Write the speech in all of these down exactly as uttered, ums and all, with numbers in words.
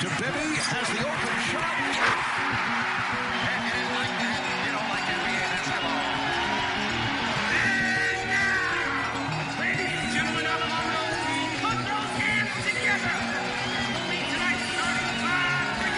to Bibby, has the open shot. And, and like that, you know, like N B A basketball. And now, ladies and gentlemen of Monroe, put those hands together. We'll be tonight's starting five for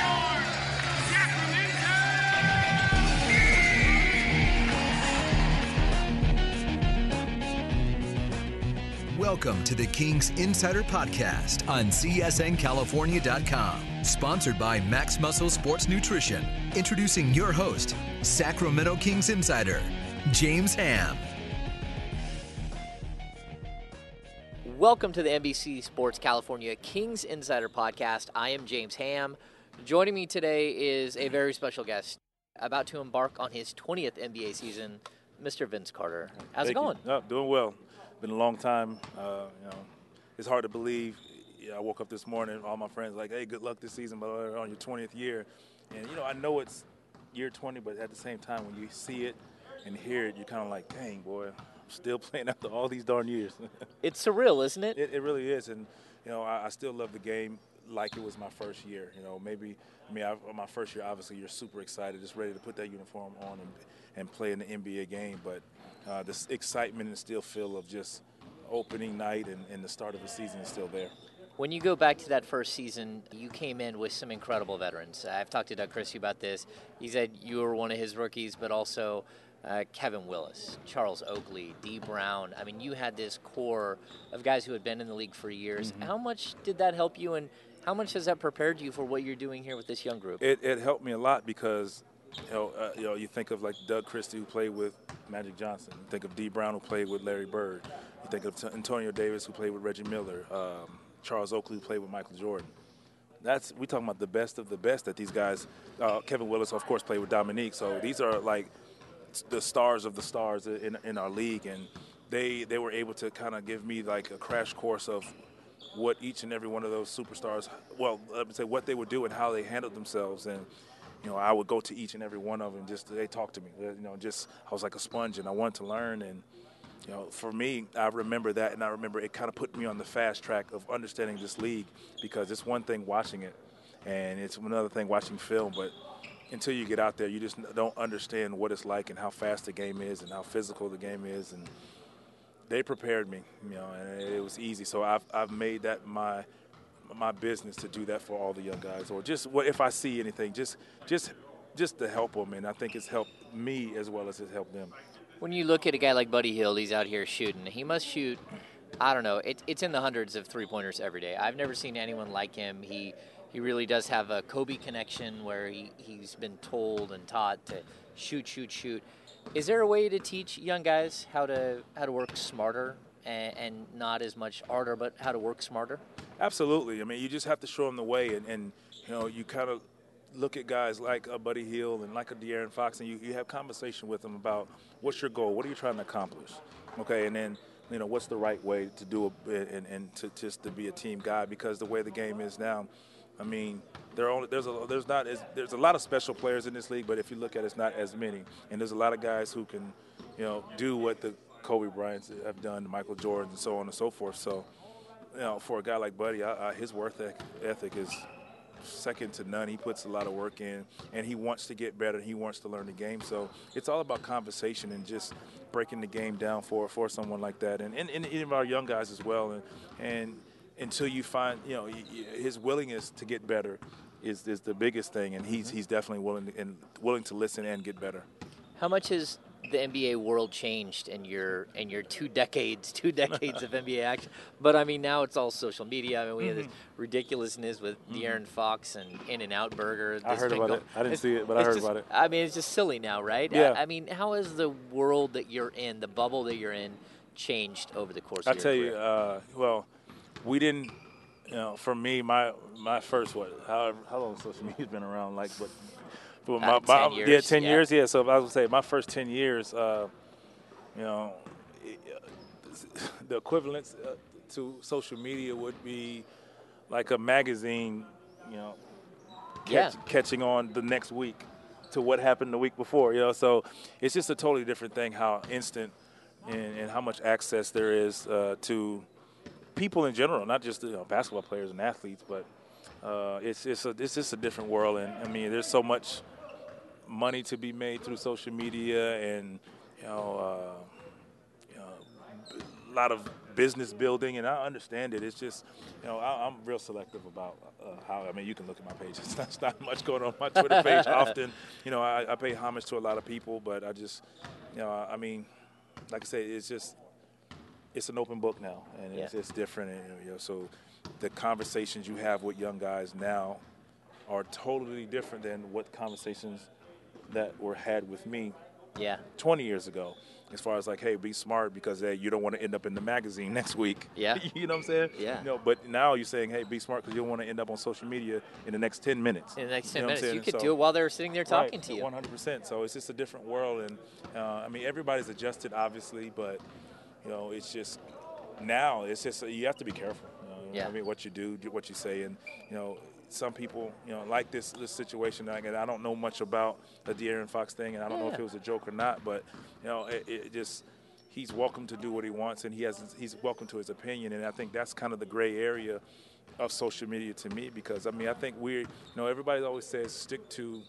your Sacramento Kings. Welcome to the Kings Insider Podcast on C S N California dot com. Sponsored by Max Muscle Sports Nutrition. Introducing your host, Sacramento Kings insider, James Ham. Welcome to the N B C Sports California Kings Insider Podcast. I am James Ham. Joining me today is a very special guest, about to embark on his twentieth N B A season, Mister Vince Carter. How's Thank it going? No, doing well. Been a long time. Uh, you know, it's hard to believe. I woke up this morning, all my friends like, hey, good luck this season, but on your twentieth year. And, you know, I know it's year twenty, but at the same time, when you see it and hear it, you're kind of like, dang, boy, I'm still playing after all these darn years. It's surreal, isn't it? It, it really is. And, you know, I, I still love the game like it was my first year. You know, maybe, I mean, I, my first year, obviously, you're super excited, just ready to put that uniform on and, and play in the N B A game. But uh, this excitement and still feel of just opening night and, and the start of the season is still there. When you go back to that first season, you came in with some incredible veterans. I've talked to Doug Christie about this. He said you were one of his rookies, but also uh, Kevin Willis, Charles Oakley, Dee Brown. I mean, you had this core of guys who had been in the league for years. Mm-hmm. How much did that help you, and how much has that prepared you for what you're doing here with this young group? It, it helped me a lot because, you know, uh, you know, you think of, like, Doug Christie, who played with Magic Johnson. You think of Dee Brown, who played with Larry Bird. You think of T- Antonio Davis, who played with Reggie Miller. Um, Charles Oakley played with Michael Jordan. That's we talking about the best of the best that these guys. Uh, Kevin Willis, of course, played with Dominique. So these are like the stars of the stars in in our league, and they they were able to kind of give me like a crash course of what each and every one of those superstars. Well, I would say what they would do and how they handled themselves, and you know I would go to each and every one of them. Just they talked to me. You know, just I was like a sponge, and I wanted to learn and. You know, for me, I remember that, and I remember it kind of put me on the fast track of understanding this league because it's one thing watching it, and it's another thing watching film, but until you get out there, you just don't understand what it's like and how fast the game is and how physical the game is, and they prepared me, you know, and it was easy. So I've, I've made that my my business to do that for all the young guys, or just what if I see anything, just, just, just to help them, and I think it's helped me as well as it's helped them. When you look at a guy like Buddy Hield, he's out here shooting. He must shoot, I don't know, it, it's in the hundreds of three-pointers every day. I've never seen anyone like him. He he really does have a Kobe connection where he, he's been told and taught to shoot, shoot, shoot. Is there a way to teach young guys how to how to work smarter and, and not as much harder, but how to work smarter? Absolutely. I mean, you just have to show them the way, and, and you know, you kind of look at guys like a Buddy Hield and like a De'Aaron Fox, and you, you have conversation with them about what's your goal, what are you trying to accomplish, okay, and then you know what's the right way to do it and, and to just to be a team guy because the way the game is now, I mean, there only there's a there's not as, there's a lot of special players in this league, but if you look at it, it's not as many, and there's a lot of guys who can, you know, do what the Kobe Bryants have done, Michael Jordan, and so on and so forth. So, you know, for a guy like Buddy, I, I, his work ethic is second to none. He puts a lot of work in, and he wants to get better. He wants to learn the game. So it's all about conversation and just breaking the game down for for someone like that, and and, and even our young guys as well. And and until you find, you know, his willingness to get better is, is the biggest thing, and he's he's definitely willing to, and willing to listen and get better. How much is the N B A world changed in your in your two decades, two decades of N B A action? But, I mean, now it's all social media. I mean, we mm-hmm. have this ridiculousness with mm-hmm. De'Aaron Fox and In-N-Out Burger. I heard about go- it. I didn't it's, see it, but I heard just, about it. I mean, it's just silly now, right? Yeah. I, I mean, how has the world that you're in, the bubble that you're in, changed over the course of I'll your career? I'll tell you, uh, well, we didn't, you know, for me, my my first, what, however, how long social media's been around, like, but But my, my, ten yeah, ten yeah. years, yeah. So I was going to say my first ten years, uh, you know, it, uh, the equivalence uh, to social media would be like a magazine, you know, catch, yeah. catching on the next week to what happened the week before, you know. So it's just a totally different thing how instant and, and how much access there is uh, to people in general, not just, you know, basketball players and athletes, but Uh, it's it's a it's just a different world, and I mean, there's so much money to be made through social media, and you know, uh, you know, a lot of business building, and I understand it. It's just, you know, I, I'm real selective about uh, how. I mean, you can look at my page. It's not, it's not much going on my Twitter page often. You know, I, I pay homage to a lot of people, but I just, you know, I, I mean, like I say, it's just, it's an open book now, and yeah. it's, it's different. And, you know, so the conversations you have with young guys now are totally different than what conversations that were had with me yeah. twenty years ago. As far as like, hey, be smart because hey, you don't want to end up in the magazine next week. Yeah. You know what I'm saying? Yeah. You know, but now you're saying, hey, be smart because you'll want to end up on social media in the next ten minutes. In the next ten you know minutes. You could so, do it while they're sitting there talking right, to you. one hundred percent. So it's just a different world. And, uh, I mean, everybody's adjusted, obviously, but, you know, it's just now it's just you have to be careful. You know, yeah. I mean, what you do, what you say. And, you know, some people, you know, like this, this situation, like, and I don't know much about the De'Aaron Fox thing, and I don't yeah. know if it was a joke or not, but, you know, it, it just he's welcome to do what he wants, and he has he's welcome to his opinion, and I think that's kind of the gray area of social media to me because, I mean, I think we're, you know, everybody always says stick to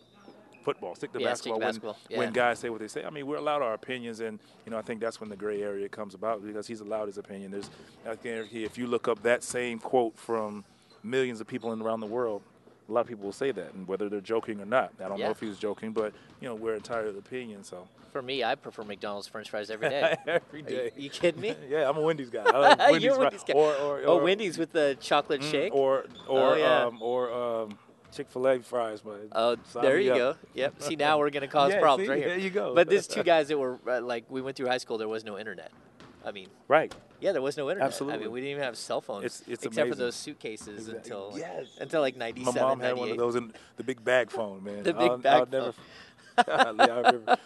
football, stick to yeah, basketball, stick to basketball. When, yeah. when guys say what they say. I mean, we're allowed our opinions, and, you know, I think that's when the gray area comes about because he's allowed his opinion. There's, I think if you look up that same quote from millions of people in around the world, a lot of people will say that, and whether they're joking or not. I don't yeah. know if he was joking, but, you know, we're entitled to opinion, so. For me, I prefer McDonald's French fries every day. every day. Are you, you kidding me? yeah, I'm a Wendy's guy. I like Wendy's You're a Wendy's guy. Or, or, or, oh, Wendy's with the chocolate mm, shake? Or or oh, yeah. um, or um, Chick-fil-A fries. But oh, there you go. Yep. See, now we're going to cause yeah, problems see, right here. There you go. But there's two guys that were, uh, like, we went through high school, there was no internet. I mean, right? Yeah, there was no internet. Absolutely. I mean, we didn't even have cell phones it's, it's except amazing. for those suitcases exactly. until yes. until like ninety-seven. My mom had one of those in the big bag phone, man. the big I'll, bag I'll phone. Never, God, I remember.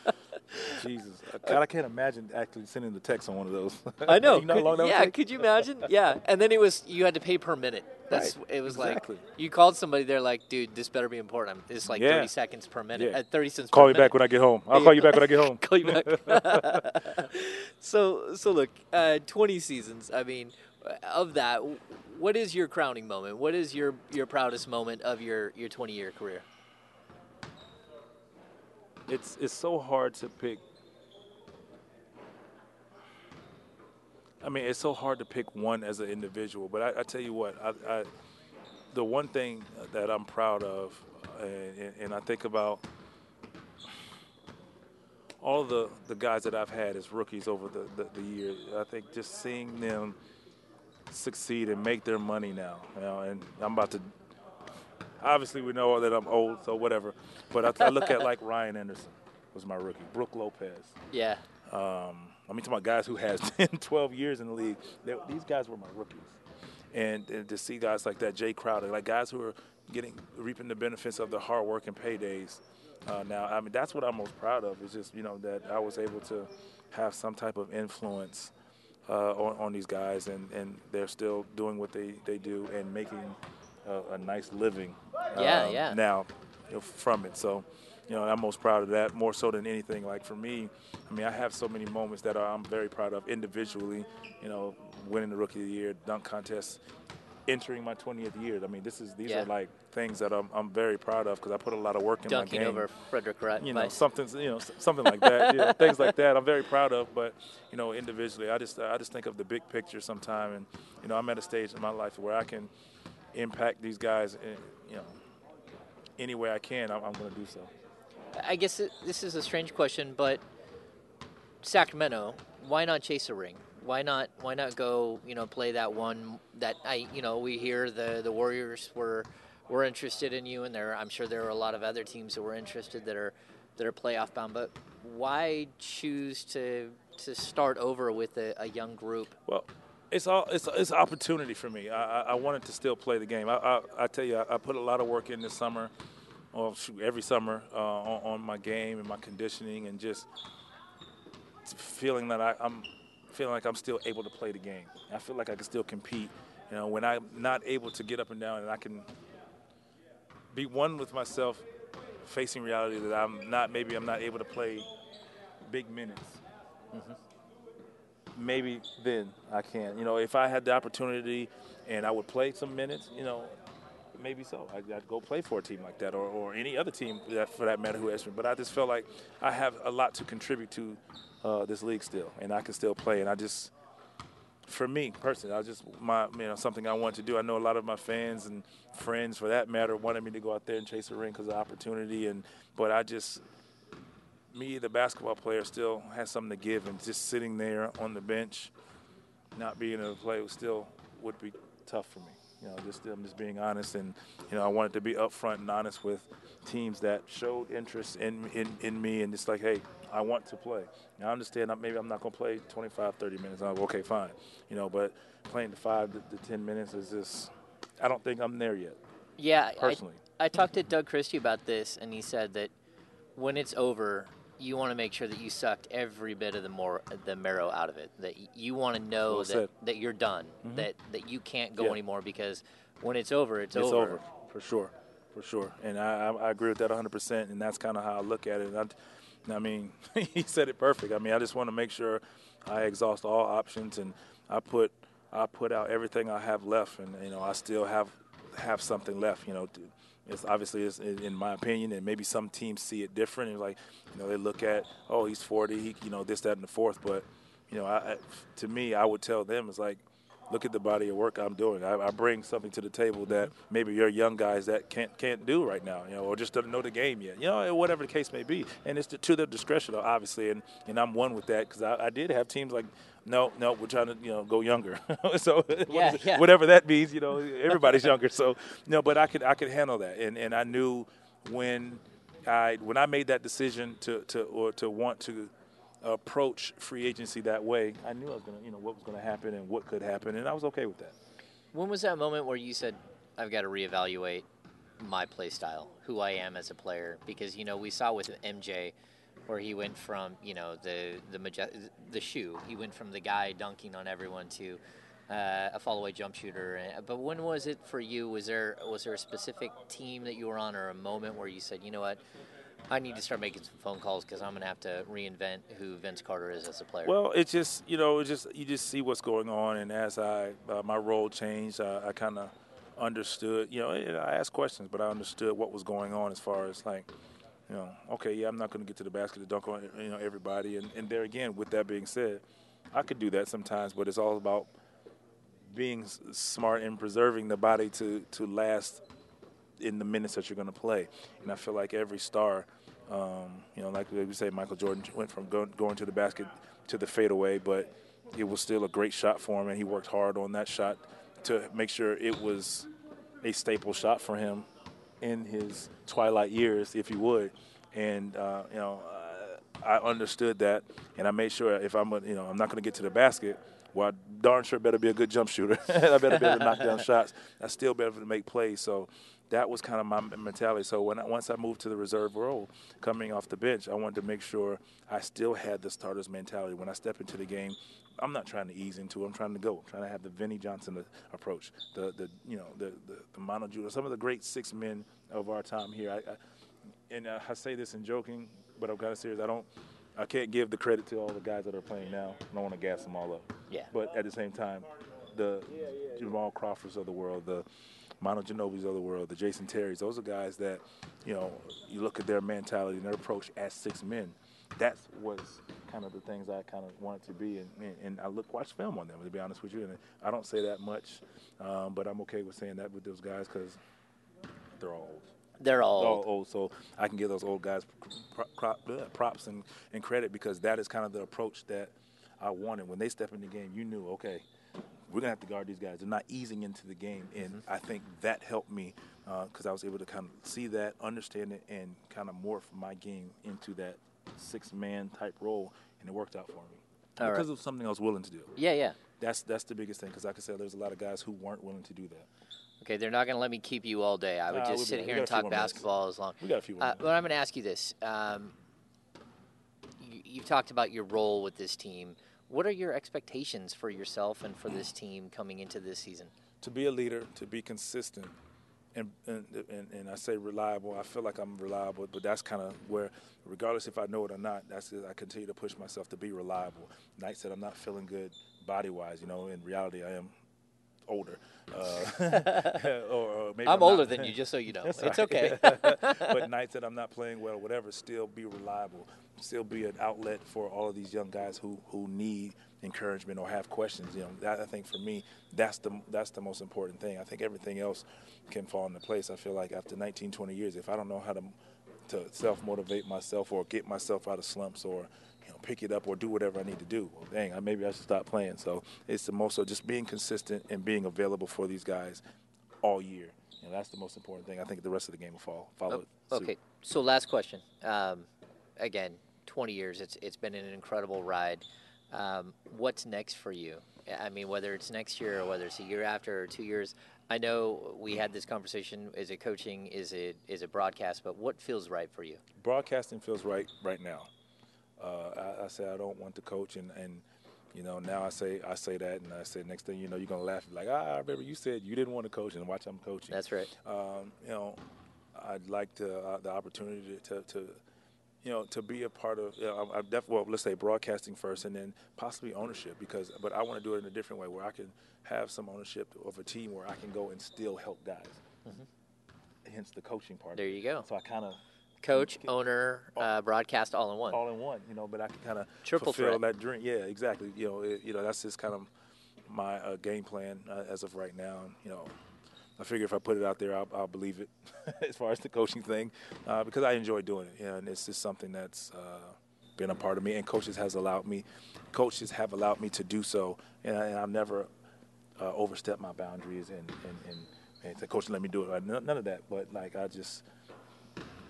Jesus, God, I can't imagine actually sending the text on one of those. I know. you know could, how long that yeah, could you imagine? Yeah, and then it was you had to pay per minute. That's right. It was exactly. like you called somebody. They're like, dude, this better be important. It's like yeah. thirty seconds per minute. Yeah. At thirty cents. Call per me minute. back when I get home. I'll call you back when I get home. Call you back. so so look, uh, twenty seasons. I mean, of that, what is your crowning moment? What is your your proudest moment of your your twenty year career? It's it's so hard to pick. I mean, it's so hard to pick one as an individual. But I, I tell you what, I, I, the one thing that I'm proud of, and, and I think about all the, the guys that I've had as rookies over the, the, the years, I think just seeing them succeed and make their money now. You know, and I'm about to obviously, we know that I'm old, so whatever. But I, I look at, like, Ryan Anderson was my rookie. Brook Lopez. Yeah. Um, I mean, talking about guys who has ten, twelve years in the league. They, these guys were my rookies. And, and to see guys like that, Jay Crowder, like guys who are getting reaping the benefits of their hard work and paydays uh, now. I mean, that's what I'm most proud of is just, you know, that I was able to have some type of influence uh, on, on these guys, and, and they're still doing what they, they do and making – A, a nice living uh, yeah, yeah. now you know, from it. So, you know, I'm most proud of that more so than anything. Like for me, I mean, I have so many moments that are, I'm very proud of individually, you know, winning the Rookie of the Year, dunk contest, entering my twentieth year. I mean, this is these yeah. are like things that I'm, I'm very proud of because I put a lot of work in Dunking my game. Dunking over Frederick Wright. You know, something, you know, something like that. You know, things like that I'm very proud of. But, you know, individually, I just, I just think of the big picture sometime. And, you know, I'm at a stage in my life where I can – impact these guys, in, you know, any way I can, I'm, I'm going to do so. I guess it, this is a strange question, but Sacramento, why not chase a ring? Why not? Why not go? You know, play that one that I, you know, we hear the the Warriors were were interested in you, and there, I'm sure there are a lot of other teams that were interested that are that are playoff bound. But why choose to to start over with a, a young group? Well. It's all it's it's opportunity for me. I, I, I wanted to still play the game. I I, I tell you, I, I put a lot of work in this summer, or shoot, every summer uh, on, on my game and my conditioning and just feeling that I, I'm feeling like I'm still able to play the game. I feel like I can still compete. You know, when I'm not able to get up and down and I can be one with myself, facing reality that I'm not maybe I'm not able to play big minutes. Mm-hmm. Maybe then I can. You know, if I had the opportunity and I would play some minutes, you know, maybe so. I, I'd go play for a team like that, or, or any other team that, for that matter, who asked me. But I just felt like I have a lot to contribute to uh, this league still, and I can still play. And I just, for me personally, I just my you know something I wanted to do. I know a lot of my fans and friends, for that matter, wanted me to go out there and chase a ring because of opportunity. And but I just, me, the basketball player, still has something to give. And just sitting there on the bench, not being able to play, was still would be tough for me. You know, just I'm just being honest, and you know, I wanted to be upfront and honest with teams that showed interest in in, in me, and just like, hey, I want to play. Now, I understand maybe I'm not going to play twenty-five, thirty minutes. I'm okay, fine. You know, but playing the five to, to ten minutes is just, I don't think I'm there yet. Yeah, personally, I, I talked to Doug Christie about this, and he said that when it's over, you want to make sure that you sucked every bit of the more the marrow out of it, that you want to know well that, that you're done, mm-hmm. that, that you can't go yeah. anymore, because when it's over, it's, it's over. It's over, for sure, for sure. And I, I agree with that one hundred percent, and that's kind of how I look at it. I, I mean, he said it perfect. I mean, I just want to make sure I exhaust all options, and I put I put out everything I have left, and, you know, I still have have something left, you know, to, It's obviously, it's in my opinion, and maybe some teams see it different. And like, you know, they look at, oh, he's forty, he, you know, this, that, and the fourth. But, you know, I, to me, I would tell them, it's like, look at the body of work I'm doing. I, I bring something to the table that maybe your young guys that can't can't do right now, you know, or just doesn't know the game yet, you know, whatever the case may be. And it's to, to their discretion, obviously, and, and I'm one with that, because I, I did have teams like, no, no, we're trying to, you know, go younger. so yeah, yeah. whatever that means, you know, everybody's younger. So no, but I could I could handle that, and and I knew when I when I made that decision to to or to want to approach free agency that way, I knew I was gonna, you know, what was gonna happen and what could happen, and I was okay with that. When was that moment where you said, I've got to reevaluate my play style, who I am as a player? Because, you know, we saw with M J, where he went from, you know, the the maje- the shoe. He went from the guy dunking on everyone to uh, a fall-away jump shooter. But when was it for you? Was there was there a specific team that you were on, or a moment where you said, you know what, I need to start making some phone calls, because I'm going to have to reinvent who Vince Carter is as a player? Well, it's just, you know, it's just you just see what's going on. And as I uh, my role changed, uh, I kind of understood. You know, I asked questions, but I understood what was going on as far as, like, you know, okay, yeah, I'm not going to get to the basket to dunk on, you know, everybody. And, and there again, with that being said, I could do that sometimes, but it's all about being s- smart and preserving the body to, to last in the minutes that you're going to play. And I feel like every star, um, you know, like we say, Michael Jordan went from go- going to the basket to the fadeaway, but it was still a great shot for him, and he worked hard on that shot to make sure it was a staple shot for him in his twilight years, if you would. And, uh, you know, uh, I understood that, and I made sure if I'm, a, you know, I'm not going to get to the basket, well, I darn sure better be a good jump shooter. I better be able to knock down shots. I still better to make plays. So that was kind of my mentality. So when I, once I moved to the reserve role, coming off the bench, I wanted to make sure I still had the starter's mentality. When I step into the game, I'm not trying to ease into it. I'm trying to go. I'm trying to have the Vinnie Johnson approach, the the you know the the, the Mono Judo, some of the great six men of our time here. I, I and I say this in joking, but I'm kind of serious. I don't, I can't give the credit to all the guys that are playing now. I don't want to gas them all up. Yeah. But at the same time, the yeah, yeah, yeah. Jamal Crawfords of the world, the Mono Ginobili's of the world, the Jason Terrys, those are guys that, you know, you look at their mentality and their approach as six men. That was kind of the things I kind of wanted to be, and, and, and I look watch film on them, to be honest with you. And I don't say that much, um, but I'm okay with saying that with those guys, because they're all old. They're all, they're all old. old, so I can give those old guys props and, and credit, because that is kind of the approach that I wanted. When they step in the game, you knew, okay, we're going to have to guard these guys. They're not easing into the game, and mm-hmm. I think that helped me, because uh, I was able to kind of see that, understand it, and kind of morph my game into that six-man type role, and it worked out for me. All because right. of something I was willing to do. Yeah, yeah. That's that's the biggest thing, because like I said, there's a lot of guys who weren't willing to do that. Okay, they're not going to let me keep you all day. I would uh, just sit here and talk basketball minutes. as long. We got a few more uh, But I'm going to ask you this. Um, you, you've talked about your role with this team. What are your expectations for yourself and for this team coming into this season? To be a leader, to be consistent. And, and and I say reliable. I feel like I'm reliable, but that's kind of where, regardless if I know it or not, that's I continue to push myself to be reliable. Nights that I'm not feeling good body-wise, you know, in reality I am older, uh, or, or So maybe I'm, I'm older not, than you, just so you know. It's okay. But nights that I'm not playing well, whatever, still be reliable, still be an outlet for all of these young guys who who need encouragement or have questions. You know, that, I think for me, that's the that's the most important thing. I think everything else can fall into place. I feel like after nineteen, twenty years, if I don't know how to to self-motivate myself or get myself out of slumps or you know, pick it up or do whatever I need to do. Well, dang, I, maybe I should stop playing. So it's the most, so just being consistent and being available for these guys all year. You know, that's the most important thing. I think the rest of the game will fall, follow oh, Okay, suit. So last question. Um, again, twenty years, it's it's been an incredible ride. Um, what's next for you? I mean, whether it's next year or whether it's a year after or two years, I know we had this conversation. Is it coaching? Is it is it broadcast? But what feels right for you? Broadcasting feels right right now. Uh, I, I say I don't want to coach, and, and you know now I say I say that, and I say next thing you know you're gonna laugh like ah I remember you said you didn't want to coach, and watch I'm coaching. That's right. Um, you know, I'd like to uh, the opportunity to, to you know to be a part of. You know, I'm definitely well, let's say broadcasting first, and then possibly ownership because. But I want to do it in a different way where I can have some ownership of a team where I can go and still help guys. Mm-hmm. Hence the coaching part. There you go. So I kind of. Coach, owner, uh, broadcast, all in one. All in one, you know. But I can kind of triple fulfill threat. That dream. Yeah, exactly. You know, it, you know, that's just kind of my uh, game plan uh, as of right now. You know, I figure if I put it out there, I'll, I'll believe it as far as the coaching thing, uh, because I enjoy doing it. You know, and it's just something that's uh, been a part of me, and coaches has allowed me. Coaches have allowed me to do so, and, I, and I've never uh, overstepped my boundaries and and and, and said, "Coach, let me do it." None of that, but like I just.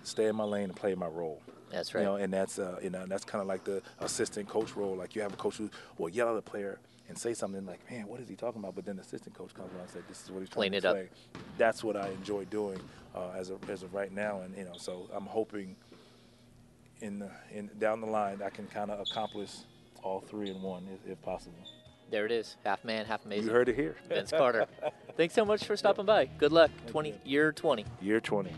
Stay in my lane and play my role. That's right. You know, and that's uh, you know, and that's kind of like the assistant coach role. Like you have a coach who will yell at a player and say something like, "Man, what is he talking about?" But then the assistant coach comes around and says, "This is what he's trying to play." That's what I enjoy doing uh, as of as of right now. And you know, so I'm hoping in the, in down the line I can kind of accomplish all three in one, if, if possible. There it is, half man, half amazing. You heard it here, Vince Carter. Thanks so much for stopping by. Good luck, twenty year twenty. Year twenty.